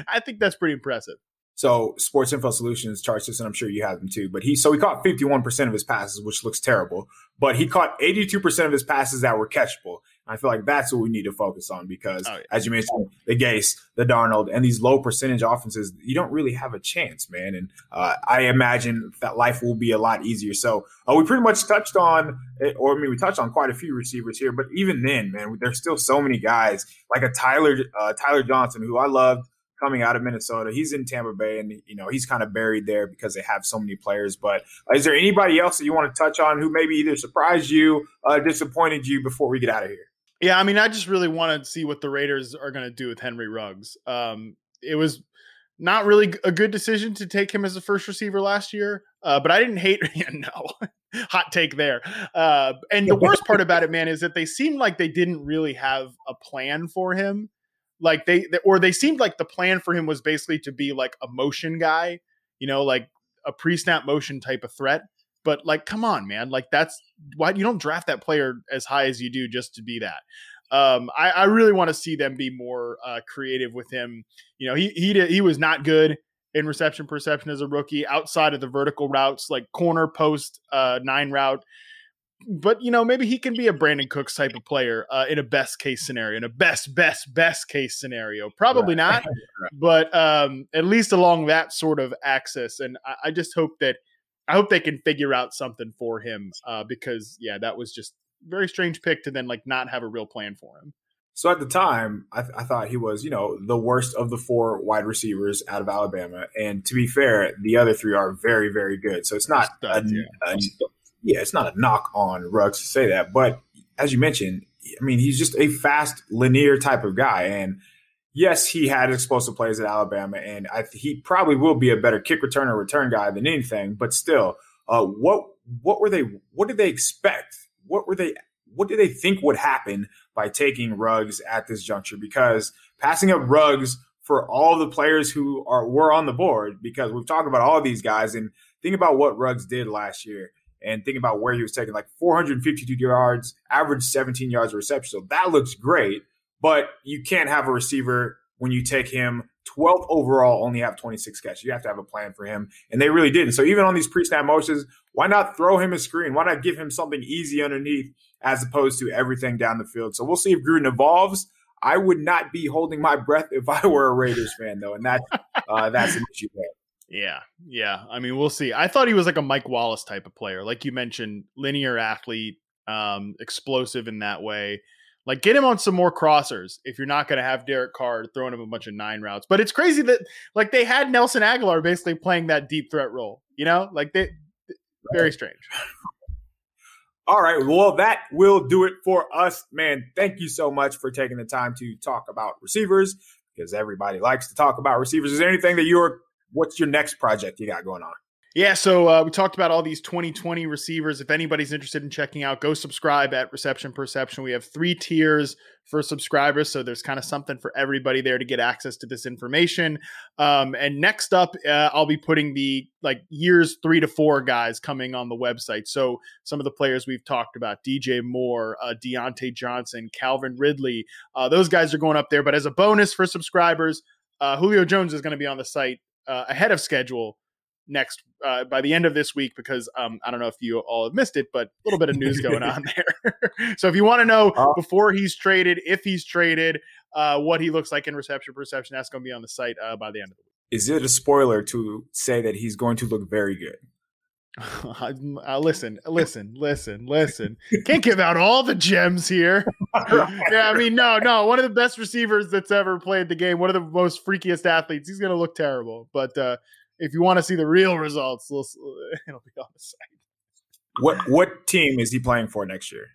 I think that's pretty impressive. So Sports Info Solutions charts this, and I'm sure you have them too. But he so he caught fifty-one percent of his passes, which looks terrible. But he caught eighty-two percent of his passes that were catchable. And I feel like that's what we need to focus on, because, oh, yeah. as you mentioned, the Gase, the Darnold, and these low percentage offenses, you don't really have a chance, man. And uh, I imagine that life will be a lot easier. So uh, we pretty much touched on, or I mean, we touched on quite a few receivers here. But even then, man, there's still so many guys like a Tyler uh, Tyler Johnson, who I loved coming out of Minnesota. He's in Tampa Bay, and, you know, he's kind of buried there because they have so many players. But is there anybody else that you want to touch on who maybe either surprised you, uh, disappointed you before we get out of here? Yeah, I mean, I just really want to see what the Raiders are going to do with Henry Ruggs. Um, it was not really a good decision to take him as a first receiver last year, uh, but I didn't hate him. No, hot take there. Uh, and the worst part about it, man, is that they seemed like they didn't really have a plan for him. Like they, or they seemed like the plan for him was basically to be like a motion guy, you know, like a pre-snap motion type of threat. But like, come on, man, like that's why you don't draft that player as high as you do just to be that. Um, I, I really want to see them be more uh, creative with him. You know, he he did, he was not good in reception perception as a rookie outside of the vertical routes, like corner post uh, nine route. But, you know, maybe he can be a Brandon Cooks type of player uh, in a best case scenario, in a best, best, best case scenario. Probably right. not, but um, at least along that sort of axis. And I, I just hope that I hope they can figure out something for him uh, because, yeah, that was just a very strange pick to then like not have a real plan for him. So at the time, I, th- I thought he was, you know, the worst of the four wide receivers out of Alabama. And to be fair, the other three are very, very good. So it's not studs, a, yeah. a Yeah, it's not a knock on Ruggs to say that. But as you mentioned, I mean, he's just a fast, linear type of guy. And yes, he had explosive plays at Alabama, and I, he probably will be a better kick returner, return guy than anything. But still, uh, what what were they? What did they expect? What were they? What did they think would happen by taking Ruggs at this juncture? Because passing up Ruggs for all the players who are were on the board, because we've talked about all these guys, and think about what Ruggs did last year. And thinking about where he was taking, like four hundred fifty-two yards, average seventeen yards of reception. So that looks great. But you can't have a receiver when you take him twelfth overall, only have twenty-six catches. You have to have a plan for him. And they really didn't. So even on these pre-snap motions, why not throw him a screen? Why not give him something easy underneath as opposed to everything down the field? So we'll see if Gruden evolves. I would not be holding my breath if I were a Raiders fan, though. And that, uh, that's an issue there. Yeah. Yeah. I mean, we'll see. I thought he was like a Mike Wallace type of player. Like you mentioned, linear athlete, um, explosive in that way. Like, get him on some more crossers if you're not going to have Derek Carr throwing him a bunch of nine routes. But it's crazy that, like, they had Nelson Aguilar basically playing that deep threat role, you know? Like, they very strange. All right, well, that will do it for us. Man, thank you so much for taking the time to talk about receivers, because everybody likes to talk about receivers. Is there anything that you're – what's your next project you got going on? Yeah, so uh, we talked about all these twenty twenty receivers. If anybody's interested in checking out, go subscribe at Reception Perception. We have three tiers for subscribers, so there's kind of something for everybody there to get access to this information. Um, and next up, uh, I'll be putting the like years three to four guys coming on the website. So some of the players we've talked about, D J Moore, uh, Diontae Johnson, Calvin Ridley, uh, those guys are going up there. But as a bonus for subscribers, uh, Julio Jones is going to be on the site uh, ahead of schedule next uh, by the end of this week, because um, I don't know if you all have missed it, but a little bit of news going on there. So if you want to know uh, before he's traded, if he's traded, uh, what he looks like in Reception Perception, that's going to be on the site uh, by the end of the week. Is it a spoiler to say that he's going to look very good? Uh, listen, listen, listen, listen. Can't give out all the gems here. Yeah, I mean, no, no. One of the best receivers that's ever played the game. One of the most freakiest athletes. He's going to look terrible, but uh, if you want to see the real results, it'll be on the site. What what team is he playing for next year?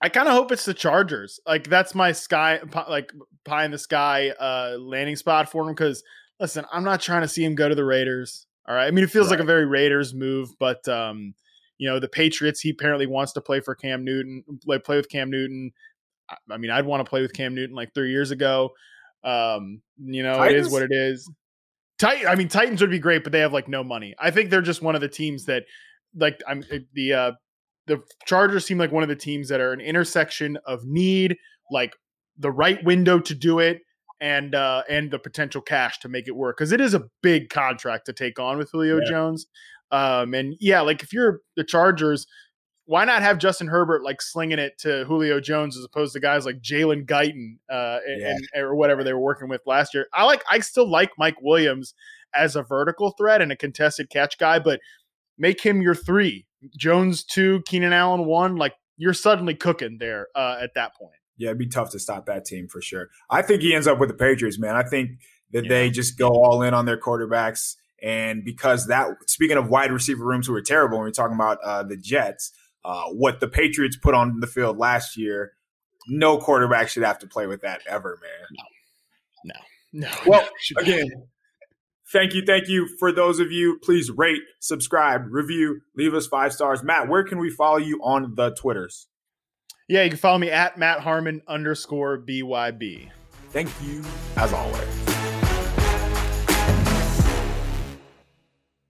I kind of hope it's the Chargers. Like, that's my sky, like pie in the sky uh, landing spot for him. Because listen, I'm not trying to see him go to the Raiders. All right, I mean, it feels right. like a very Raiders move, but um, you know, the Patriots. He apparently wants to play for Cam Newton. Play play with Cam Newton. I, I mean, I'd want to play with Cam Newton like three years ago. Um, you know, Titans? It is what it is. Titan, I mean, Titans would be great, but they have like no money. I think they're just one of the teams that, like, I'm the uh, the Chargers seem like one of the teams that are an intersection of need, like the right window to do it, and uh, and the potential cash to make it work, because it is a big contract to take on with Julio yeah. Jones. Um, and yeah, like if you're the Chargers, why not have Justin Herbert like slinging it to Julio Jones as opposed to guys like Jalen Guyton uh, and, yeah. and or whatever they were working with last year? I like I still like Mike Williams as a vertical threat and a contested catch guy, but make him your three, Jones two, Keenan Allen one. Like, you're suddenly cooking there uh, at that point. Yeah, it'd be tough to stop that team for sure. I think he ends up with the Patriots, man. I think that yeah. they just go all in on their quarterbacks, and because that speaking of wide receiver rooms who are terrible, when we're talking about uh, the Jets. Uh, what the Patriots put on the field last year, no quarterback should have to play with that ever, man. No, no, no. Well, again, thank you, thank you for those of you. Please rate, subscribe, review, leave us five stars. Matt, where can we follow you on the Twitters? Yeah, you can follow me at Matt Harmon underscore B Y B. Thank you, as always.